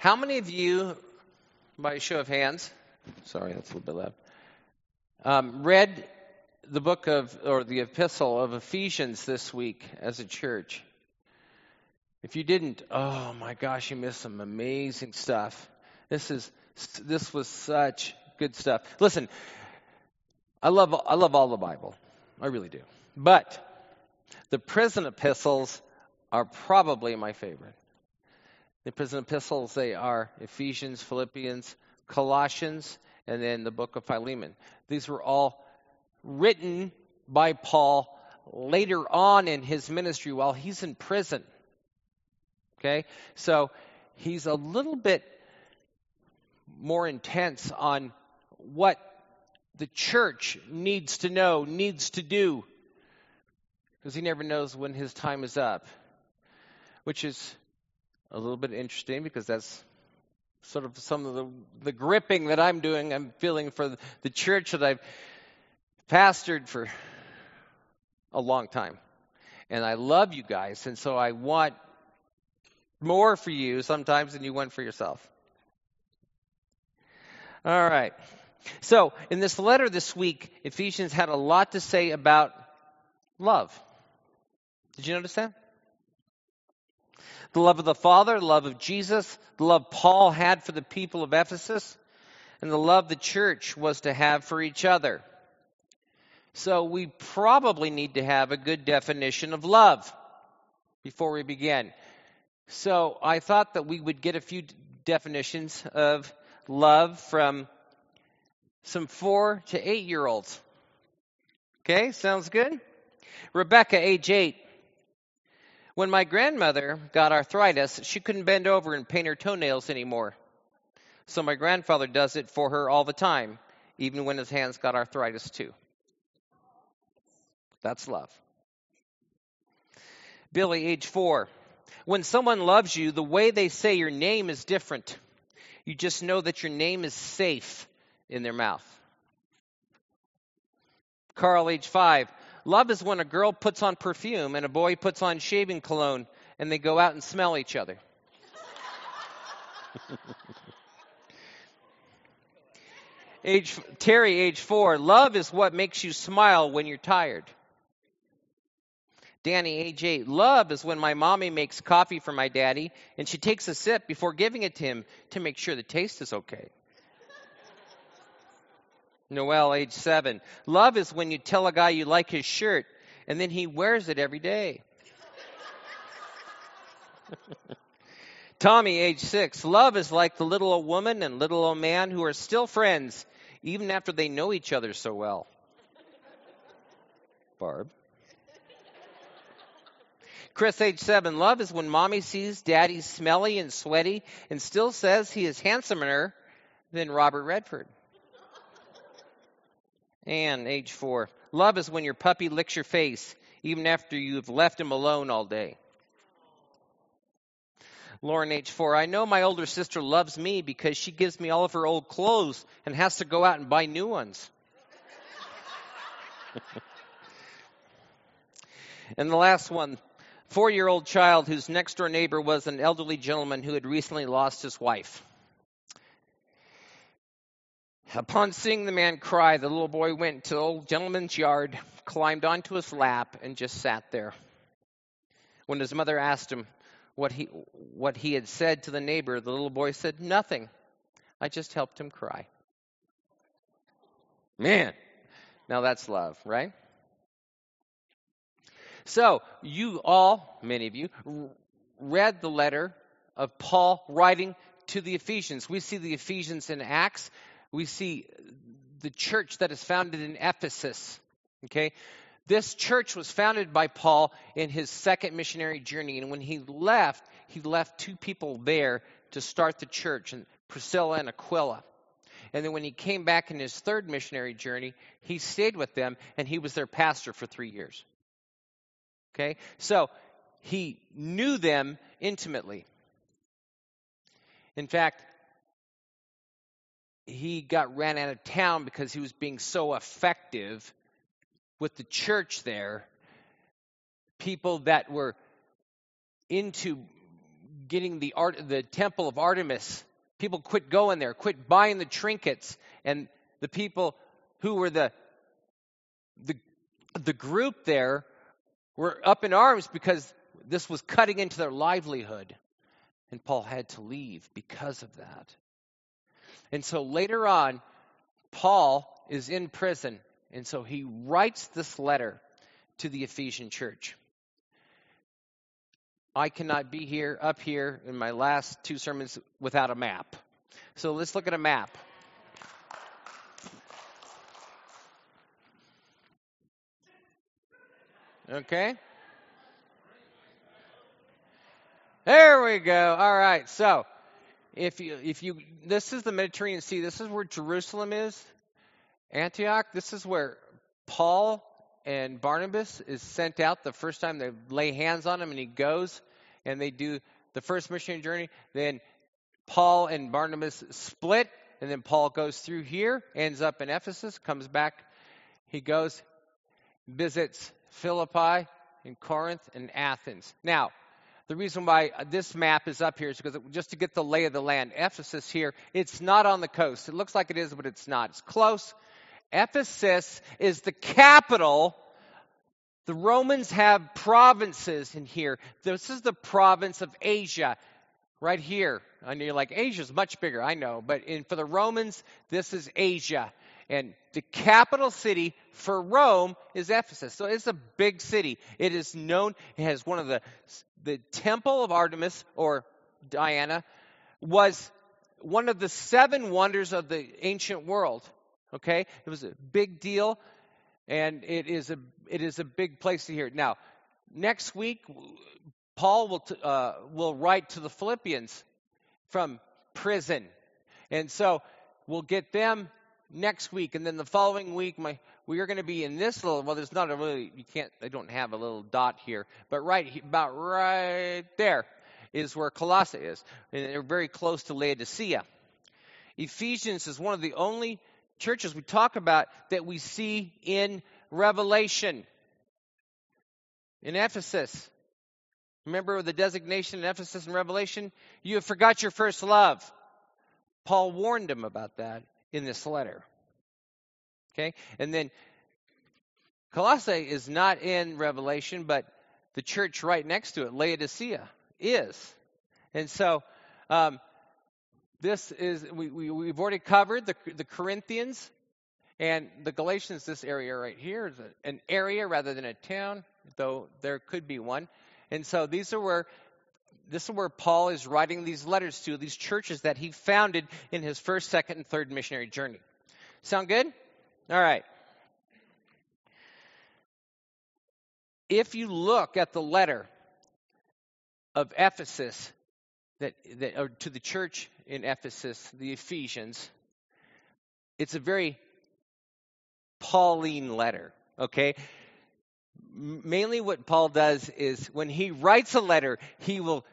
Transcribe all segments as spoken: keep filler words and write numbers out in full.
How many of you, by a show of hands, sorry, that's a little bit loud, um, read the book of, or the epistle of Ephesians this week as a church? If you didn't, oh my gosh, you missed some amazing stuff. This is, this was such good stuff. Listen, I love, I love all the Bible. I really do. But the prison epistles are probably my favorite. The prison epistles, they are Ephesians, Philippians, Colossians, and then the book of Philemon. These were all written by Paul later on in his ministry while he's in prison. Okay? So he's a little bit more intense on what the church needs to know, needs to do, because he never knows when his time is up, which is a little bit interesting because that's sort of some of the, the gripping that I'm doing, I'm feeling for the church that I've pastored for a long time. And I love you guys, and so I want more for you sometimes than you want for yourself. All right. So in this letter this week, Ephesians had a lot to say about love. Did you notice that? The love of the Father, the love of Jesus, the love Paul had for the people of Ephesus, and the love the church was to have for each other. So we probably need to have a good definition of love before we begin. So I thought that we would get a few definitions of love from some four to eight-year-olds. Okay, sounds good? Rebecca, age eight. When my grandmother got arthritis, she couldn't bend over and paint her toenails anymore. So my grandfather does it for her all the time, even when his hands got arthritis too. That's love. Billy, age four. When someone loves you, the way they say your name is different. You just know that your name is safe in their mouth. Carl, age five. Love is when a girl puts on perfume and a boy puts on shaving cologne and they go out and smell each other. age Terry, age four. Love is what makes you smile when you're tired. Danny, age eight. Love is when my mommy makes coffee for my daddy and she takes a sip before giving it to him to make sure the taste is okay. Noel, age seven. Love is when you tell a guy you like his shirt, and then he wears it every day. Tommy, age six. Love is like the little old woman and little old man who are still friends, even after they know each other so well. Barb. Chris, age seven. Love is when mommy sees daddy smelly and sweaty and still says he is handsomer than Robert Redford. Anne, age four. Love is when your puppy licks your face, even after you've left him alone all day. Lauren, age four. I know my older sister loves me because she gives me all of her old clothes and has to go out and buy new ones. And the last one, four-year-old child whose next-door neighbor was an elderly gentleman who had recently lost his wife. Upon seeing the man cry, the little boy went to the old gentleman's yard, climbed onto his lap, and just sat there. When his mother asked him what he what he had said to the neighbor, the little boy said, "Nothing. I just helped him cry." Man, now that's love, right? So you all, many of you, read the letter of Paul writing to the Ephesians. We see the Ephesians in Acts. We see the church that is founded in Ephesus, okay? This church was founded by Paul in his second missionary journey. And when he left, he left two people there to start the church, Priscilla and Aquila. And then when he came back in his third missionary journey, he stayed with them, and he was their pastor for three years, okay? So he knew them intimately. In fact, he got ran out of town because he was being so effective with the church there. People that were into getting the art, the temple of Artemis. People quit going there, quit buying the trinkets, and the people who were the the the group there were up in arms because this was cutting into their livelihood. And Paul had to leave because of that. And so later on, Paul is in prison. And so he writes this letter to the Ephesian church. I cannot be here, up here, in my last two sermons without a map. So let's look at a map. Okay. There we go. All right. So, if you if you this is the Mediterranean Sea. This is where Jerusalem is. Antioch, this is where Paul and Barnabas is sent out the first time. They lay hands on him and he goes and they do the first missionary journey. Then Paul and Barnabas split, and then Paul goes through here, ends up in Ephesus, comes back. He goes, visits Philippi and Corinth and Athens. Now, the reason why this map is up here is because it, just to get the lay of the land. Ephesus here, it's not on the coast. It looks like it is, but it's not. It's close. Ephesus is the capital. The Romans have provinces in here. This is the province of Asia right here. I know you're like, Asia's much bigger. I know. But in, for the Romans, this is Asia. And the capital city for Rome is Ephesus. So it's a big city. It is known, it has one of the, the temple of Artemis, or Diana, was one of the seven wonders of the ancient world. Okay? It was a big deal, and it is a, it is a big place to hear. Now, next week, Paul will, t- uh, will write to the Philippians from prison. And so we'll get them next week, and then the following week, my we are going to be in this little. Well, there's not a really. You can't. I don't have a little dot here, but right about right there is where Colossae is, and they're very close to Laodicea. Ephesians is one of the only churches we talk about that we see in Revelation. In Ephesus, remember the designation in Ephesus and Revelation. You have forgot your first love. Paul warned them about that in this letter. Okay? And then Colossae is not in Revelation, but the church right next to it, Laodicea, is. And so um, this is, we, we, we've already covered the, the Corinthians and the Galatians. This area right here is an area rather than a town, though there could be one. And so these are where This is where Paul is writing these letters to, these churches that he founded in his first, second, and third missionary journey. Sound good? All right. If you look at the letter of Ephesus, that, that or to the church in Ephesus, the Ephesians, it's a very Pauline letter, okay? Mainly what Paul does is when he writes a letter, he will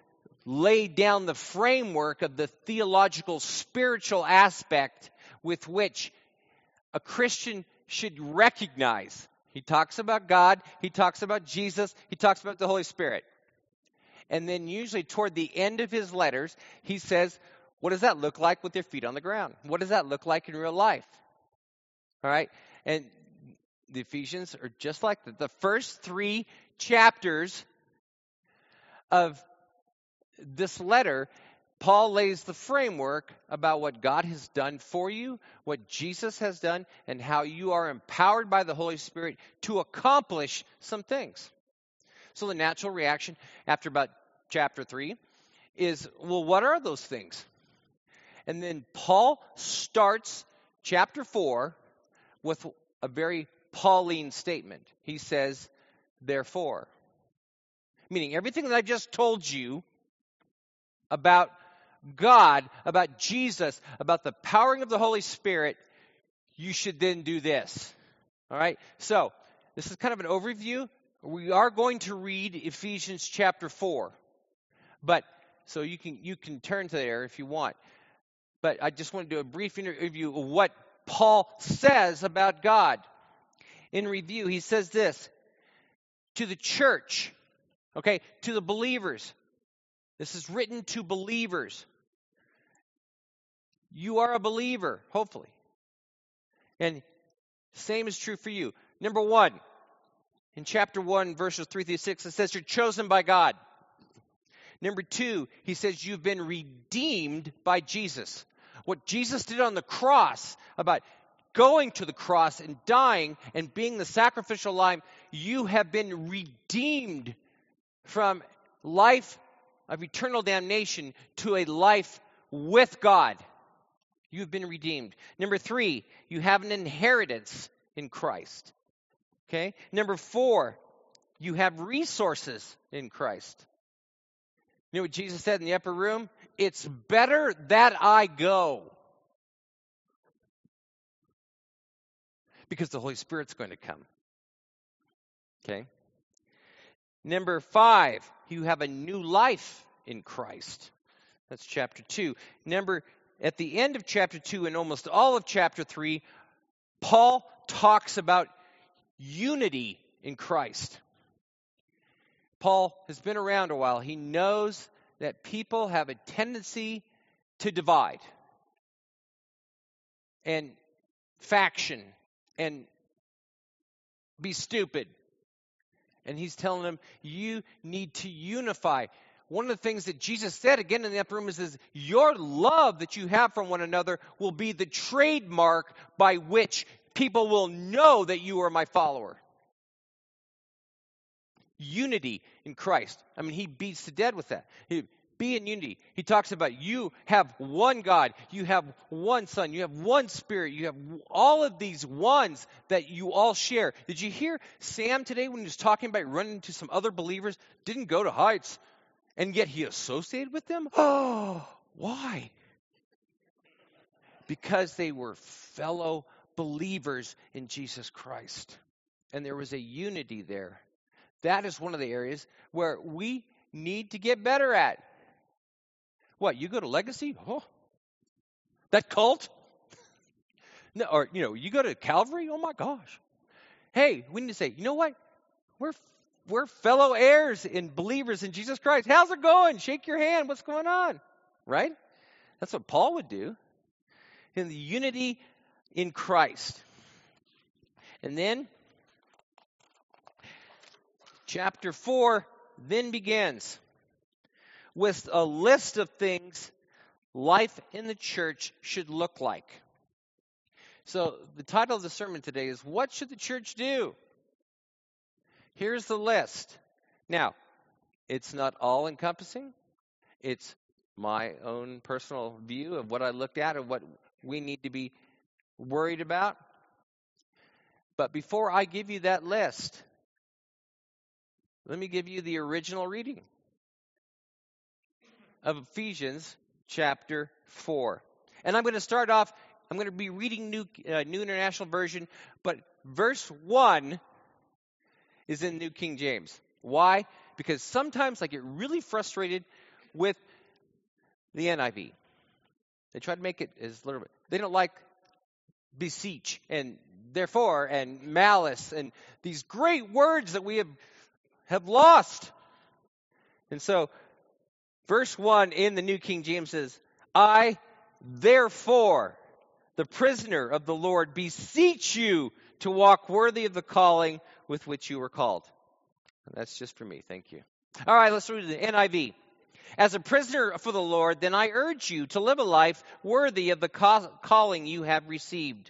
lay down the framework of the theological, spiritual aspect with which a Christian should recognize. He talks about God, he talks about Jesus, he talks about the Holy Spirit. And then usually toward the end of his letters, he says, what does that look like with your feet on the ground? What does that look like in real life? All right? And the Ephesians are just like that. The first three chapters of this letter, Paul lays the framework about what God has done for you, what Jesus has done, and how you are empowered by the Holy Spirit to accomplish some things. So the natural reaction after about chapter three is, well, what are those things? And then Paul starts chapter four with a very Pauline statement. He says, therefore. Meaning everything that I just told you about God, about Jesus, about the powering of the Holy Spirit, you should then do this. All right? So, this is kind of an overview. We are going to read Ephesians chapter four. But, so you can you can turn to there if you want. But I just want to do a brief interview of what Paul says about God. In review, he says this, to the church, okay, to the believers, This is written to believers. You are a believer, hopefully. And same is true for you. Number one, in chapter one, verses three through six, it says you're chosen by God. Number two, he says you've been redeemed by Jesus. What Jesus did on the cross, about going to the cross and dying and being the sacrificial lamb, you have been redeemed from life of eternal damnation to a life with God. You've been redeemed. Number three, you have an inheritance in Christ. Okay? Number four, you have resources in Christ. You know what Jesus said in the upper room? It's better that I go, because the Holy Spirit's going to come. Okay? Number five, you have a new life in Christ. That's chapter two. Number At the end of chapter two and almost all of chapter three, Paul talks about unity in Christ. Paul has been around a while. He knows that people have a tendency to divide and faction and be stupid. And he's telling them, you need to unify. One of the things that Jesus said again in the upper room is, is your love that you have from one another will be the trademark by which people will know that you are my follower. Unity in Christ. I mean, he beats the dead with that. He, be in unity. He talks about you have one God, you have one Son, you have one Spirit, you have all of these ones that you all share. Did you hear Sam today when he was talking about running into some other believers? Didn't go to Heights. And yet he associated with them? Oh, why? Because they were fellow believers in Jesus Christ. And there was a unity there. That is one of the areas where we need to get better at. What, you go to Legacy? Oh, that cult? No, or, you know, you go to Calvary? Oh, my gosh. Hey, we need to say, you know what? We're We're fellow heirs and believers in Jesus Christ. How's it going? Shake your hand. What's going on? Right? That's what Paul would do. In the unity in Christ. And then, chapter four then begins with a list of things life in the church should look like. So, the title of the sermon today is, what should the church do? Here's the list. Now, it's not all-encompassing. It's my own personal view of what I looked at and what we need to be worried about. But before I give you that list, let me give you the original reading of Ephesians chapter four. And I'm going to start off, I'm going to be reading New, uh, New International Version, but verse one is in New King James. Why? Because sometimes I get really frustrated with the N I V. They try to make it as little bit. They don't like beseech and therefore and malice and these great words that we have have lost. And so verse one in the New King James says, I therefore, the prisoner of the Lord, beseech you to walk worthy of the calling with which you were called. And that's just for me. Thank you. All right, let's read the N I V. As a prisoner for the Lord, then I urge you to live a life worthy of the co- calling you have received.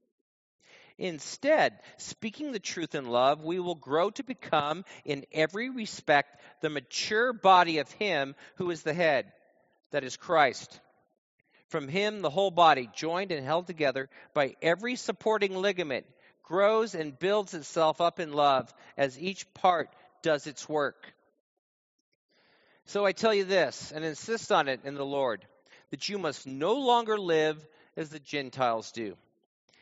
Instead, speaking the truth in love, we will grow to become, in every respect, the mature body of him who is the head, that is Christ. From him, the whole body, joined and held together by every supporting ligament, grows and builds itself up in love as each part does its work. So I tell you this, and insist on it in the Lord, that you must no longer live as the Gentiles do,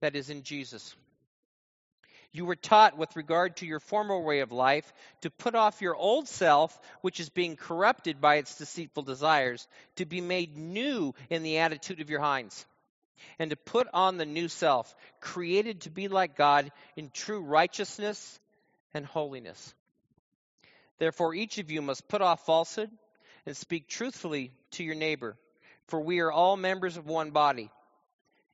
that is in Jesus. You were taught with regard to your former way of life to put off your old self, which is being corrupted by its deceitful desires, to be made new in the attitude of your minds, and to put on the new self, created to be like God in true righteousness and holiness. Therefore, each of you must put off falsehood and speak truthfully to your neighbor, for we are all members of one body.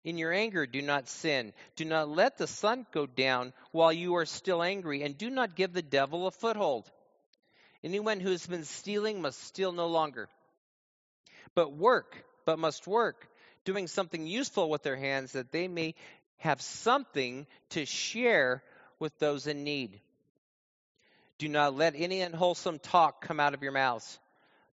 In your anger, do not sin. Do not let the sun go down while you are still angry, and do not give the devil a foothold. Anyone who has been stealing must steal no longer, but work, but must work, doing something useful with their hands, that they may have something to share with those in need. Do not let any unwholesome talk come out of your mouths,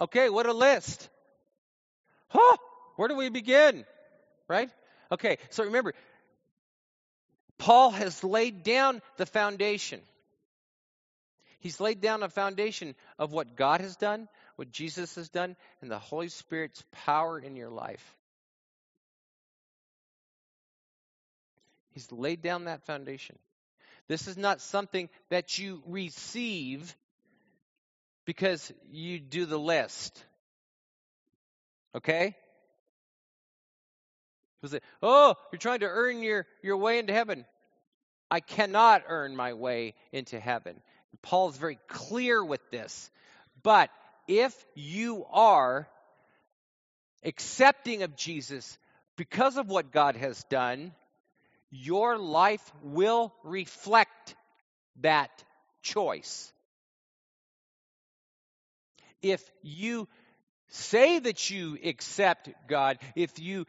Okay, what a list. Huh, where do we begin? Right? Okay, so remember, Paul has laid down the foundation. He's laid down a foundation of what God has done, what Jesus has done, and the Holy Spirit's power in your life. He's laid down that foundation. This is not something that you receive because you do the list. Okay? Oh, you're trying to earn your, your way into heaven. I cannot earn my way into heaven. Paul is very clear with this. But if you are accepting of Jesus because of what God has done, your life will reflect that choice. If you say that you accept God, if you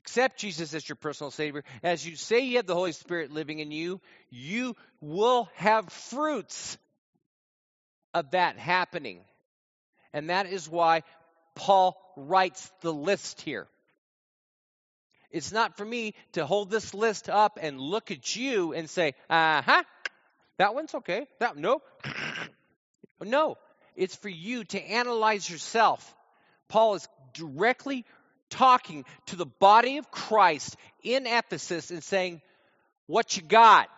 accept Jesus as your personal Savior, as you say you have the Holy Spirit living in you, you will have fruits of that happening. And that is why Paul writes the list here. It's not for me to hold this list up and look at you and say, uh-huh, that one's okay. That, no, no. It's for you to analyze yourself. Paul is directly talking to the body of Christ in Ephesus and saying, what you got?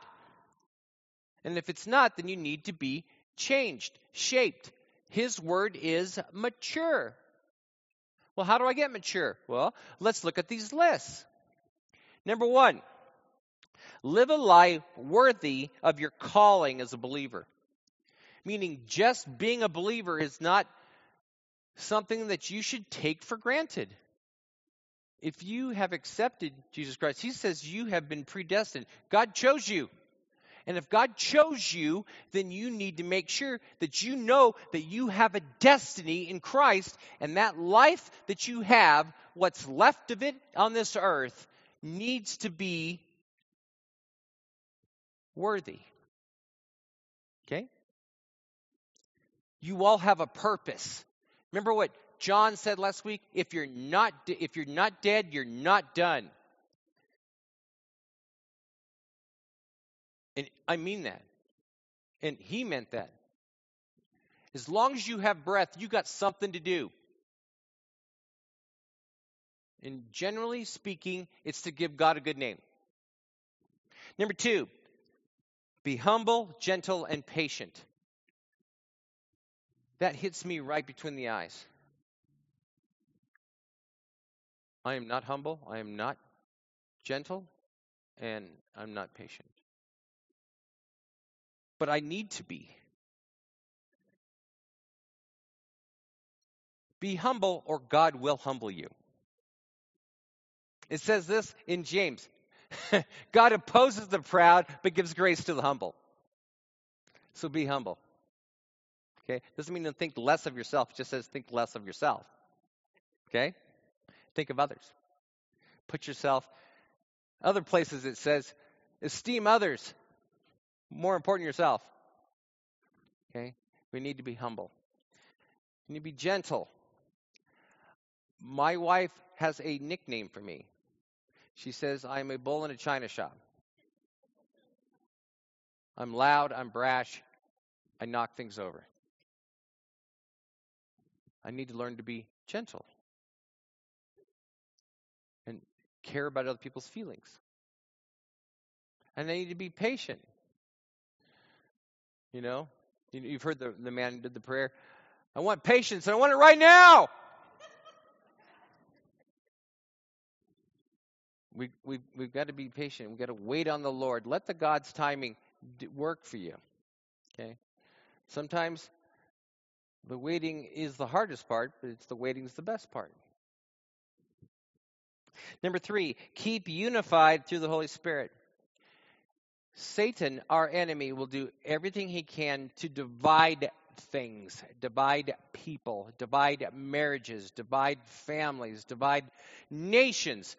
And if it's not, then you need to be changed, shaped. His word is mature. Well, how do I get mature? Well, let's look at these lists. Number one, live a life worthy of your calling as a believer. Meaning, just being a believer is not something that you should take for granted. If you have accepted Jesus Christ, he says you have been predestined. God chose you. And if God chose you, then you need to make sure that you know that you have a destiny in Christ, and that life that you have, what's left of it on this earth, needs to be worthy. Okay? You all have a purpose. Remember what John said last week? If you're not, if you're not dead, you're not done. And I mean that. And he meant that. As long as you have breath, you got something to do. And generally speaking, it's to give God a good name. Number two, be humble, gentle, and patient. That hits me right between the eyes. I am not humble, I am not gentle, and I'm not patient. But I need to be. Be humble or God will humble you. It says this in James. God opposes the proud but gives grace to the humble. So be humble. Okay? Doesn't mean to think less of yourself. It just says think less of yourself. Okay? Think of others. Put yourself. Other places it says esteem others more important than yourself. Okay? We need to be humble. We need to be gentle. My wife has a nickname for me. She says, I'm a bull in a china shop. I'm loud, I'm brash, I knock things over. I need to learn to be gentle and care about other people's feelings. And I need to be patient. You know, you've heard the, the man who did the prayer. I want patience, and I want it right now. we, we, we've got to be patient. We've got to wait on the Lord. Let the God's timing work for you. Okay? Sometimes the waiting is the hardest part, but it's the waiting's the best part. Number three, keep unified through the Holy Spirit. Satan, our enemy, will do everything he can to divide things, divide people, divide marriages, divide families, divide nations.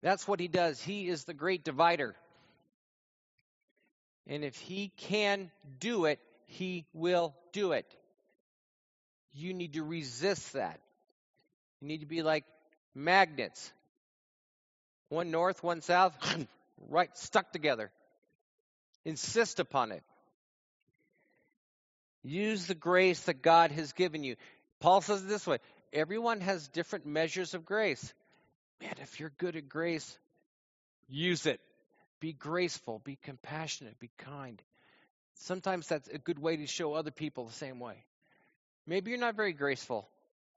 That's what he does. He is the great divider. And if he can do it, he will do it. You need to resist that. You need to be like magnets. One north, one south, right, stuck together. Insist upon it. Use the grace that God has given you. Paul says it this way. Everyone has different measures of grace. Man, if you're good at grace, use it. Be graceful. Be compassionate. Be kind. Sometimes that's a good way to show other people the same way. Maybe you're not very graceful.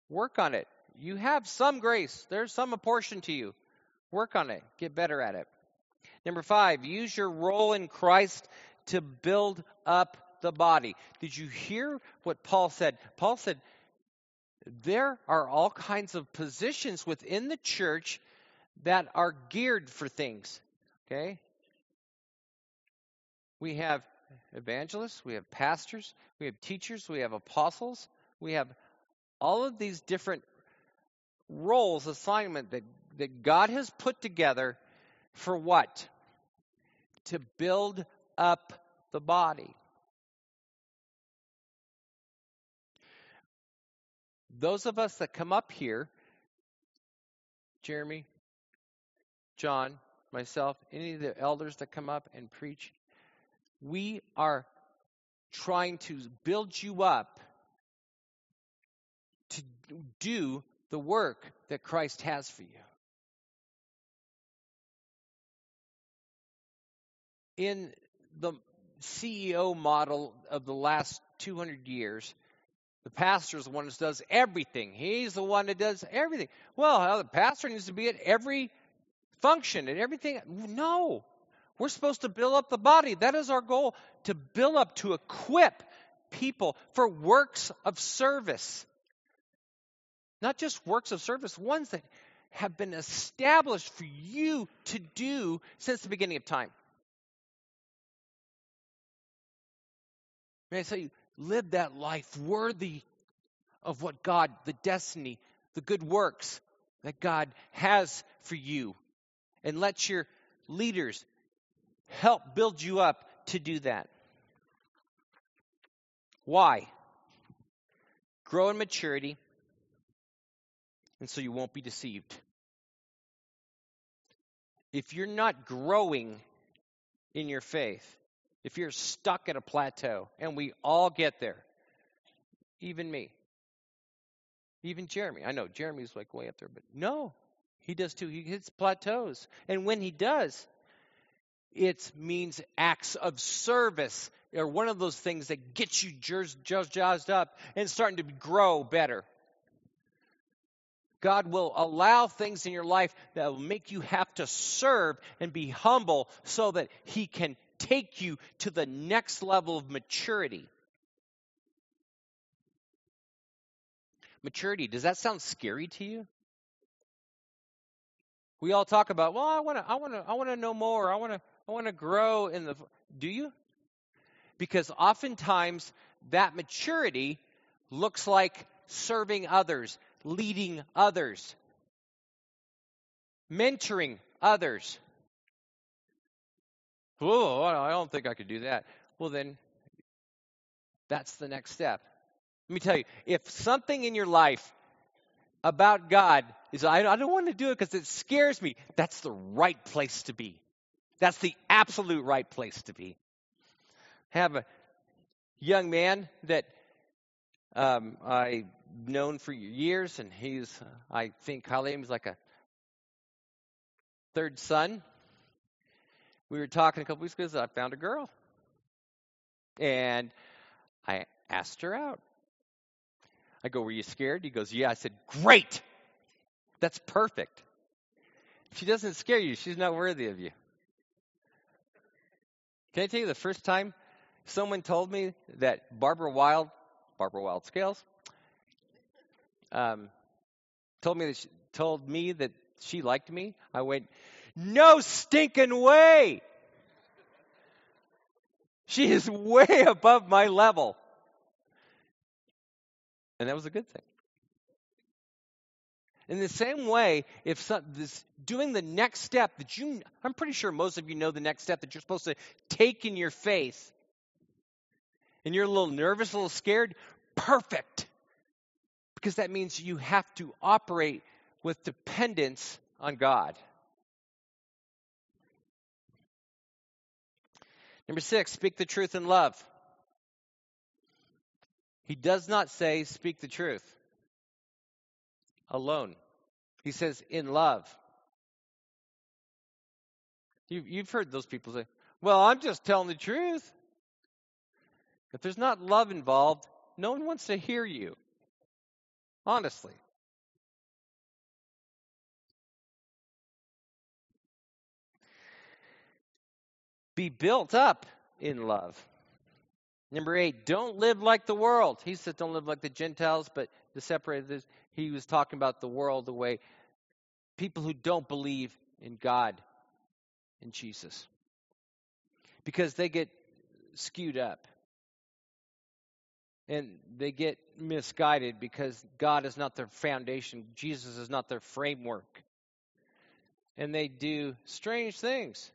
Work on it. You have some grace. There's some apportion to you. Work on it. Get better at it. Number five, use your role in Christ to build up the body. Did you hear what Paul said? Paul said, there are all kinds of positions within the church that are geared for things. Okay? We have evangelists, we have pastors, we have teachers, we have apostles, we have all of these different roles, assignment that, that God has put together. For what? To build up the body. Those of us that come up here, Jeremy, John, myself, any of the elders that come up and preach, we are trying to build you up to do the work that Christ has for you. In the C E O model of the last two hundred years, the pastor is the one who does everything. He's the one that does everything. Well, the pastor needs to be at every function, at everything. No. We're supposed to build up the body. That is our goal, to build up, to equip people for works of service. Not just works of service, ones that have been established for you to do since the beginning of time. May I tell you, live that life worthy of what God, the destiny, the good works that God has for you. And let your leaders help build you up to do that. Why? Grow in maturity, and so you won't be deceived. If you're not growing in your faith, if you're stuck at a plateau, and we all get there, even me, even Jeremy. I know Jeremy's like way up there, but no, he does too. He hits plateaus. And when he does, it means acts of service are one of those things that gets you jazzed up and starting to grow better. God will allow things in your life that will make you have to serve and be humble so that he can take you to the next level of maturity. Maturity, does that sound scary to you? We all talk about, well, I want to I want to I want to know more. I want to I want to grow in the do you? Because oftentimes that maturity looks like serving others, leading others, mentoring others. Oh, I don't think I could do that. Well, then that's the next step. Let me tell you, if something in your life about God is, I don't want to do it because it scares me, that's the right place to be. That's the absolute right place to be. I have a young man that um, I've known for years, and he's, uh, I think, Colleen was like a third son. We were talking a couple weeks ago, so I found a girl. And I asked her out. I go, were you scared? He goes, yeah. I said, great. That's perfect. She doesn't scare you. She's not worthy of you. Can I tell you the first time someone told me that Barbara Wilde, Barbara Wilde Scales, um, told me that she, told me that she liked me? I went, no stinking way. She is way above my level. And that was a good thing. In the same way, if some, this, doing the next step that you, I'm pretty sure most of you know the next step that you're supposed to take in your faith, and you're a little nervous, a little scared, perfect. Because that means you have to operate with dependence on God. Number six, speak the truth in love. He does not say, speak the truth alone. He says, in love. You, you've heard those people say, well, I'm just telling the truth. If there's not love involved, no one wants to hear you. Honestly. Be built up in love. Number eight, don't live like the world. He said don't live like the Gentiles, but the separated, he was talking about the world, the way people who don't believe in God, in Jesus. Because they get skewed up. And they get misguided because God is not their foundation. Jesus is not their framework. And they do strange things.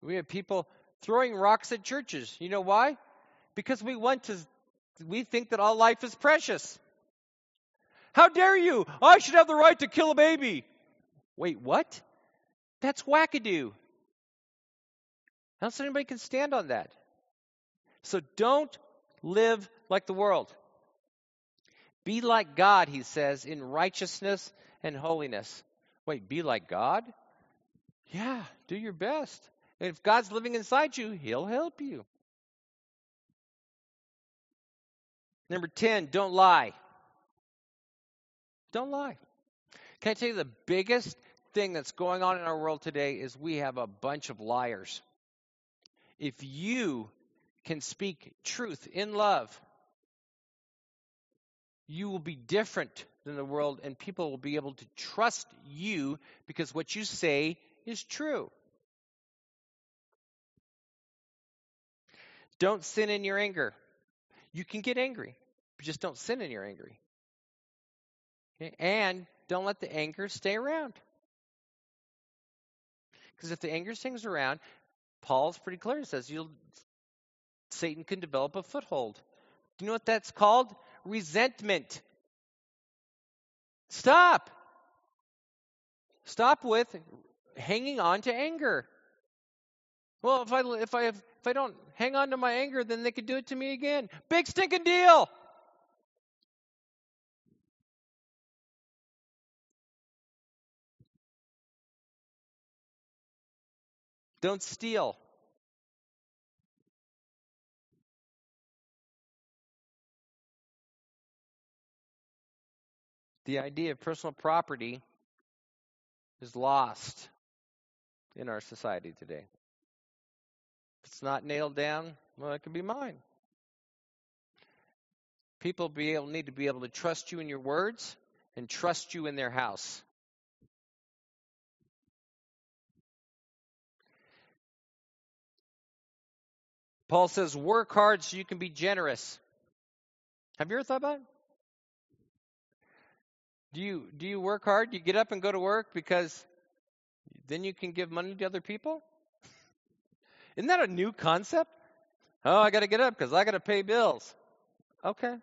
We have people throwing rocks at churches. You know why? Because we want to, we think that all life is precious. How dare you? I should have the right to kill a baby. Wait, what? That's wackadoo. How does anybody can stand on that? So don't live like the world. Be like God, he says, in righteousness and holiness. Wait, be like God? Yeah, do your best. And if God's living inside you, he'll help you. Number ten, don't lie. Don't lie. Can I tell you the biggest thing that's going on in our world today is we have a bunch of liars. If you can speak truth in love, you will be different in the world, and people will be able to trust you because what you say is true. Don't sin in your anger. You can get angry, but just don't sin in your anger. Okay? And don't let the anger stay around. Because if the anger stays around, Paul's pretty clear. He says you'll, Satan can develop a foothold. Do you know what that's called? Resentment. Stop. Stop with hanging on to anger. Well, if I if I have, if I don't hang on to my anger, then they could do it to me again. Big stinking deal. Don't steal. The idea of personal property is lost in our society today. If it's not nailed down, well, it could be mine. People be able, need to be able to trust you in your words and trust you in their house. Paul says, work hard so you can be generous. Have you ever thought about it? Do you, do you work hard? Do you get up and go to work because then you can give money to other people? Isn't that a new concept? Oh, I got to get up because I got to pay bills. Okay.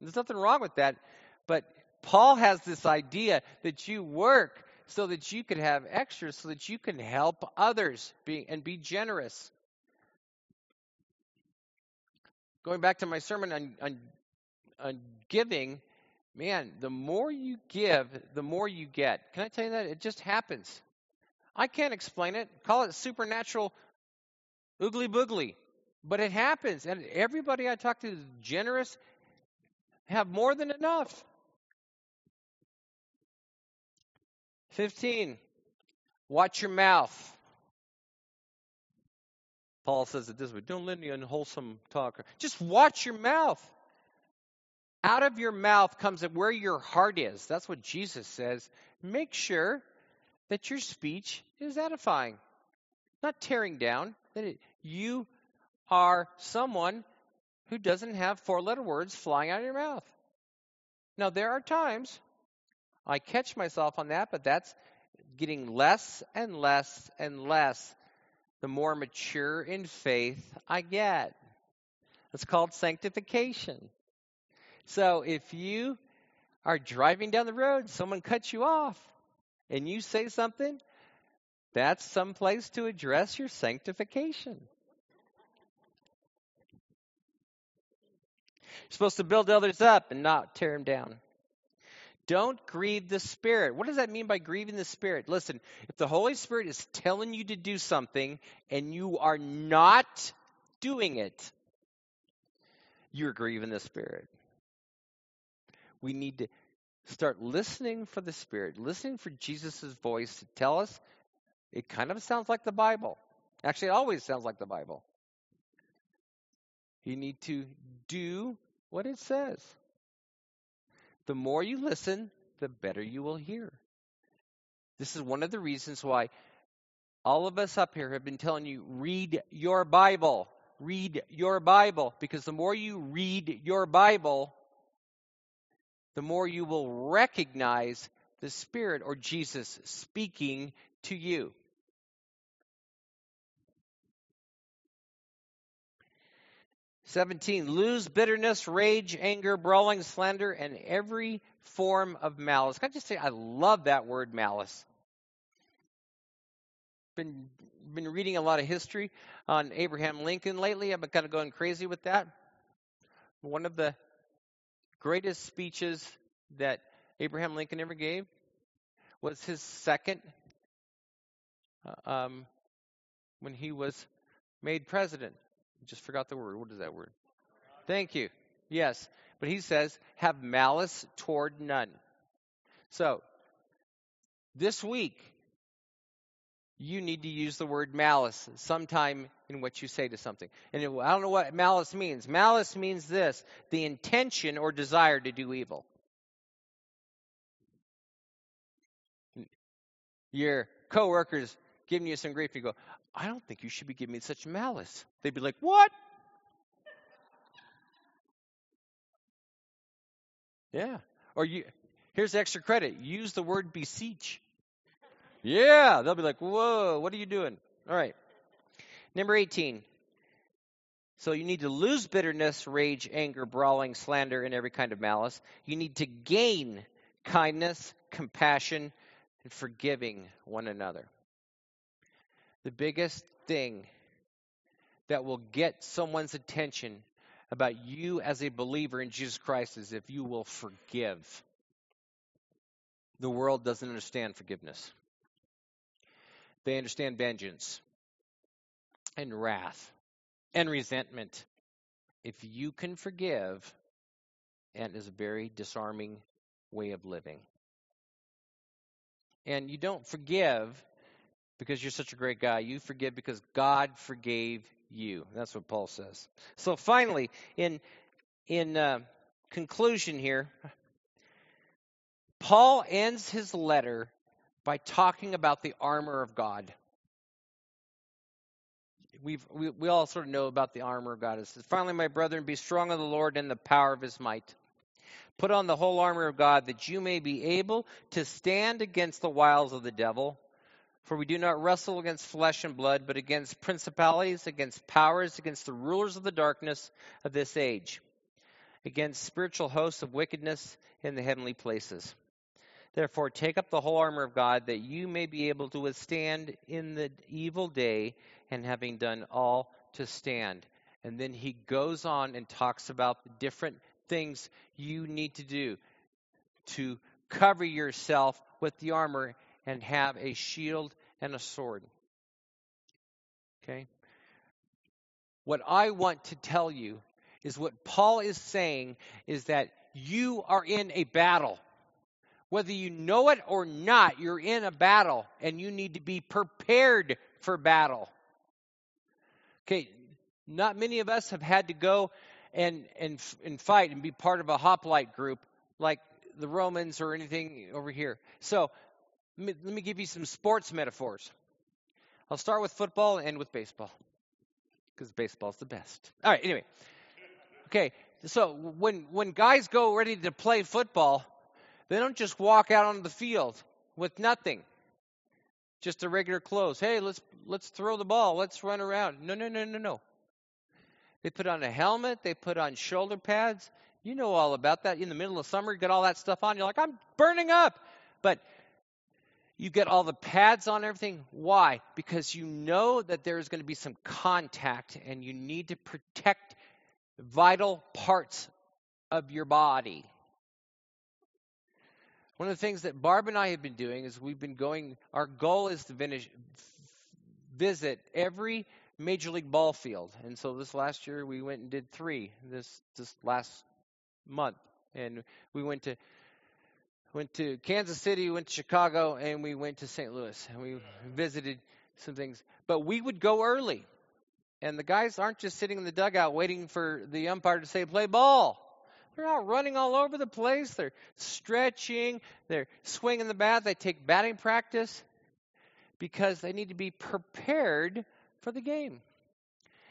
There's nothing wrong with that. But Paul has this idea that you work so that you could have extra, so that you can help others be, and be generous. Going back to my sermon on, on, on giving, man, the more you give, the more you get. Can I tell you that? It just happens. I can't explain it. Call it supernatural oogly boogly. But it happens. And everybody I talk to is generous, have more than enough. fifteen, watch your mouth. Paul says it this way. Don't let any unwholesome talk. Just watch your mouth. Out of your mouth comes where your heart is. That's what Jesus says. Make sure that your speech is edifying, not tearing down. That it, you are someone who doesn't have four-letter words flying out of your mouth. Now, there are times I catch myself on that, but that's getting less and less and less the more mature in faith I get. It's called sanctification. So if you are driving down the road, someone cuts you off, and you say something, that's some place to address your sanctification. You're supposed to build others up and not tear them down. Don't grieve the Spirit. What does that mean by grieving the Spirit? Listen, if the Holy Spirit is telling you to do something and you are not doing it, you're grieving the Spirit. We need to start listening for the Spirit, listening for Jesus' voice to tell us. It kind of sounds like the Bible. Actually, it always sounds like the Bible. You need to do what it says. The more you listen, the better you will hear. This is one of the reasons why all of us up here have been telling you, read your Bible. Read your Bible. Because the more you read your Bible, the more you will recognize the Spirit or Jesus speaking to you. seventeen, lose bitterness, rage, anger, brawling, slander, and every form of malice. Can I just say, I love that word, malice. Been been reading a lot of history on Abraham Lincoln lately. I've been kind of going crazy with that. One of the greatest speeches that Abraham Lincoln ever gave was his second uh, um, when he was made president. I just forgot the word. What is that word? Thank you. Yes. But he says, have malice toward none. So, this week, you need to use the word malice sometime in what you say to something. And it, I don't know what malice means. Malice means this, the intention or desire to do evil. your coworkers giving you some grief, you go, I don't think you should be giving me such malice. They'd be like, what? Yeah. Or you, here's extra credit. Use the word beseech. Yeah. They'll be like, whoa, what are you doing? All right. Number eighteen. So you need to lose bitterness, rage, anger, brawling, slander, and every kind of malice. You need to gain kindness, compassion, and forgiving one another. The biggest thing that will get someone's attention about you as a believer in Jesus Christ is if you will forgive. The world doesn't understand forgiveness. They understand vengeance and wrath and resentment. If you can forgive, and is a very disarming way of living. And you don't forgive because you're such a great guy. You forgive because God forgave you. That's what Paul says. So finally, in in uh, conclusion here, Paul ends his letter by talking about the armor of God. We've, we we all sort of know about the armor of God. It says, finally, my brethren, be strong in the Lord and the power of his might. Put on the whole armor of God that you may be able to stand against the wiles of the devil. For we do not wrestle against flesh and blood, but against principalities, against powers, against the rulers of the darkness of this age, against spiritual hosts of wickedness in the heavenly places. Therefore, take up the whole armor of God that you may be able to withstand in the evil day, and having done all, to stand. And then he goes on and talks about the different things you need to do to cover yourself with the armor and have a shield and a sword. Okay? What I want to tell you is what Paul is saying is that you are in a battle. Whether you know it or not, you're in a battle, and you need to be prepared for battle. Okay, not many of us have had to go and and and fight and be part of a hoplite group like the Romans or anything over here. So let me, let me give you some sports metaphors. I'll start with football and end with baseball because baseball's the best. All right, anyway. Okay, so when when guys go ready to play football, they don't just walk out on the field with nothing, just a regular clothes. Hey, let's let's throw the ball. Let's run around. No, no, no, no, no. They put on a helmet. They put on shoulder pads. You know all about that. In the middle of summer, you get all that stuff on. You're like, I'm burning up. But you get all the pads on, everything. Why? Because you know that there is going to be some contact, and you need to protect vital parts of your body. One of the things that Barb and I have been doing is we've been going, our goal is to finish, visit every Major League ball field. And so this last year we went and did three this this last month. And we went to went to Kansas City, went to Chicago, and we went to Saint Louis. And we visited some things. But we would go early. And the guys aren't just sitting in the dugout waiting for the umpire to say, play ball. They're out running all over the place. They're stretching. They're swinging the bat. They take batting practice because they need to be prepared for the game.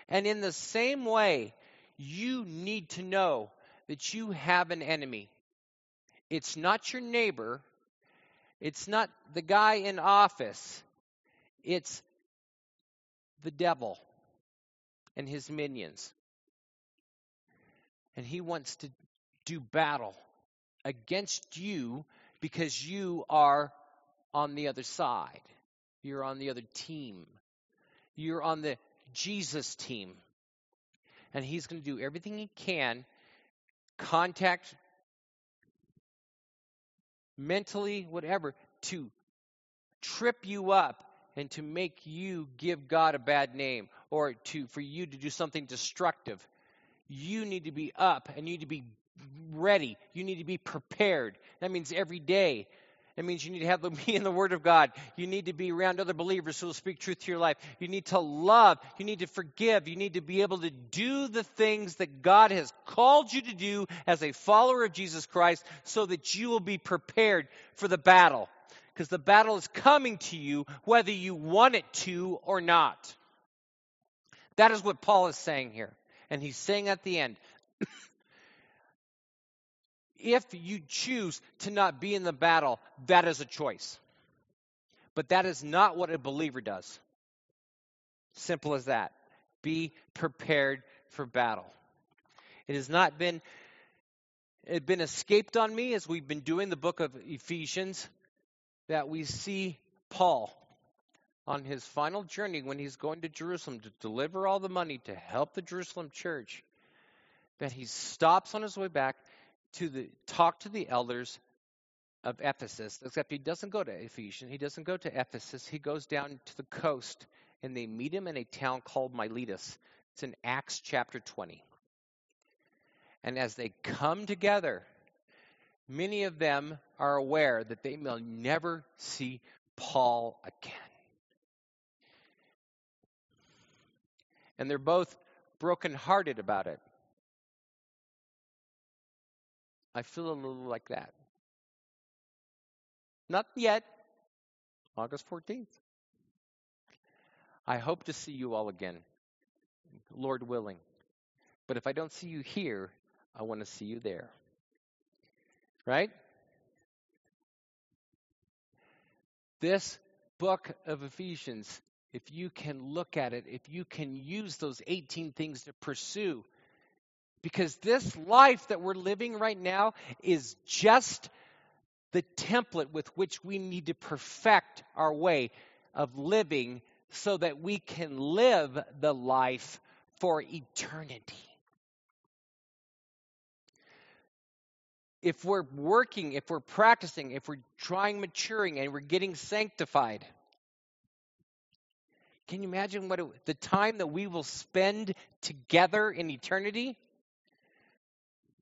And in the same way, you need to know that you have an enemy. It's not your neighbor. It's not the guy in office. It's the devil and his minions. And he wants to do battle against you because you are on the other side. You're on the other team. You're on the Jesus team. And he's going to do everything he can, contact, mentally, whatever, to trip you up and to make you give God a bad name or to for you to do something destructive. You need to be up and you need to be ready. You need to be prepared. That means every day. That means you need to have be in the Word of God. You need to be around other believers who will speak truth to your life. You need to love. You need to forgive. You need to be able to do the things that God has called you to do as a follower of Jesus Christ so that you will be prepared for the battle. because the battle is coming to you whether you want it to or not. That is what Paul is saying here. And he's saying at the end, if you choose to not be in the battle, that is a choice. But that is not what a believer does. Simple as that. Be prepared for battle. It has not been, it had been escaped on me as we've been doing the book of Ephesians that we see Paul on his final journey when he's going to Jerusalem to deliver all the money to help the Jerusalem church, that he stops on his way back to the, talk to the elders of Ephesus, except he doesn't go to Ephesians. He doesn't go to Ephesus. He goes down to the coast, and they meet him in a town called Miletus. It's in Acts chapter twenty. And as they come together, many of them are aware that they will never see Paul again. And they're both brokenhearted about it. I feel a little like that. Not yet. August fourteenth. I hope to see you all again, Lord willing. But if I don't see you here, I want to see you there. Right? This book of Ephesians, if you can look at it, if you can use those eighteen things to pursue, because this life that we're living right now is just the template with which we need to perfect our way of living so that we can live the life for eternity. If we're working, if we're practicing, if we're trying maturing and we're getting sanctified, can you imagine what it, the time that we will spend together in eternity?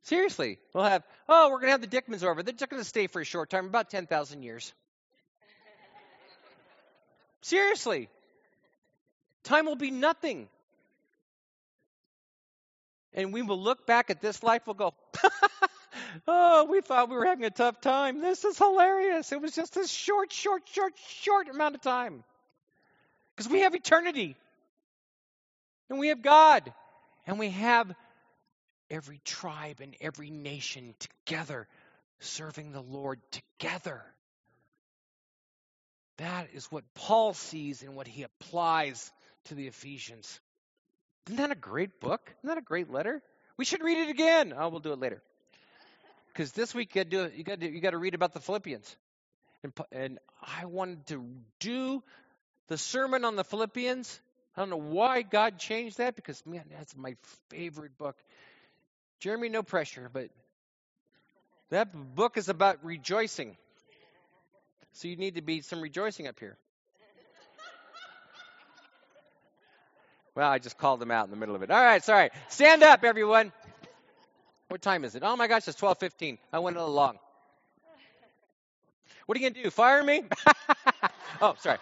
Seriously, we'll have, oh, we're going to have the Dickmans over. They're just going to stay for a short time, about ten thousand years. Seriously, time will be nothing. And we will look back at this life, we'll go, oh, we thought we were having a tough time. This is hilarious. It was just this short, short, short, short amount of time. Because we have eternity, and we have God, and we have every tribe and every nation together, serving the Lord together. That is what Paul sees and what he applies to the Ephesians. Isn't that a great book? Isn't that a great letter? We should read it again. Oh, we'll do it later. Because this week you got to do, you got to, you got to read about the Philippians, and and I wanted to do the sermon on the Philippians. I don't know why God changed that, because, man, that's my favorite book. Jeremy, no pressure, but that book is about rejoicing. So you need to be some rejoicing up here. Well, I just called them out in the middle of it. All right, sorry. Stand up, everyone. What time is it? Oh, my gosh, it's twelve fifteen. I went a little long. What are you going to do, fire me? Oh, sorry.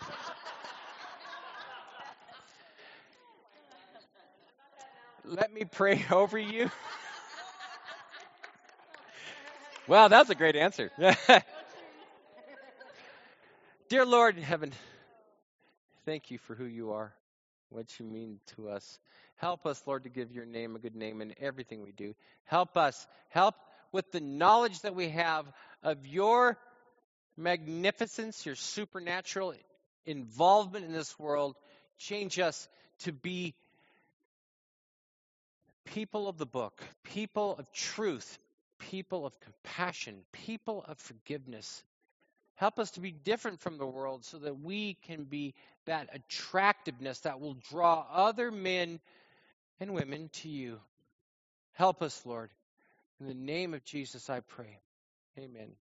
Let me pray over you. Wow, that's a great answer. Dear Lord in heaven, thank you for who you are, what you mean to us. Help us, Lord, to give your name a good name in everything we do. Help us. Help with the knowledge that we have of your magnificence, your supernatural involvement in this world. Change us to be people of the book, people of truth, people of compassion, people of forgiveness. Help us to be different from the world so that we can be that attractiveness that will draw other men and women to you. Help us, Lord. In the name of Jesus, I pray. Amen.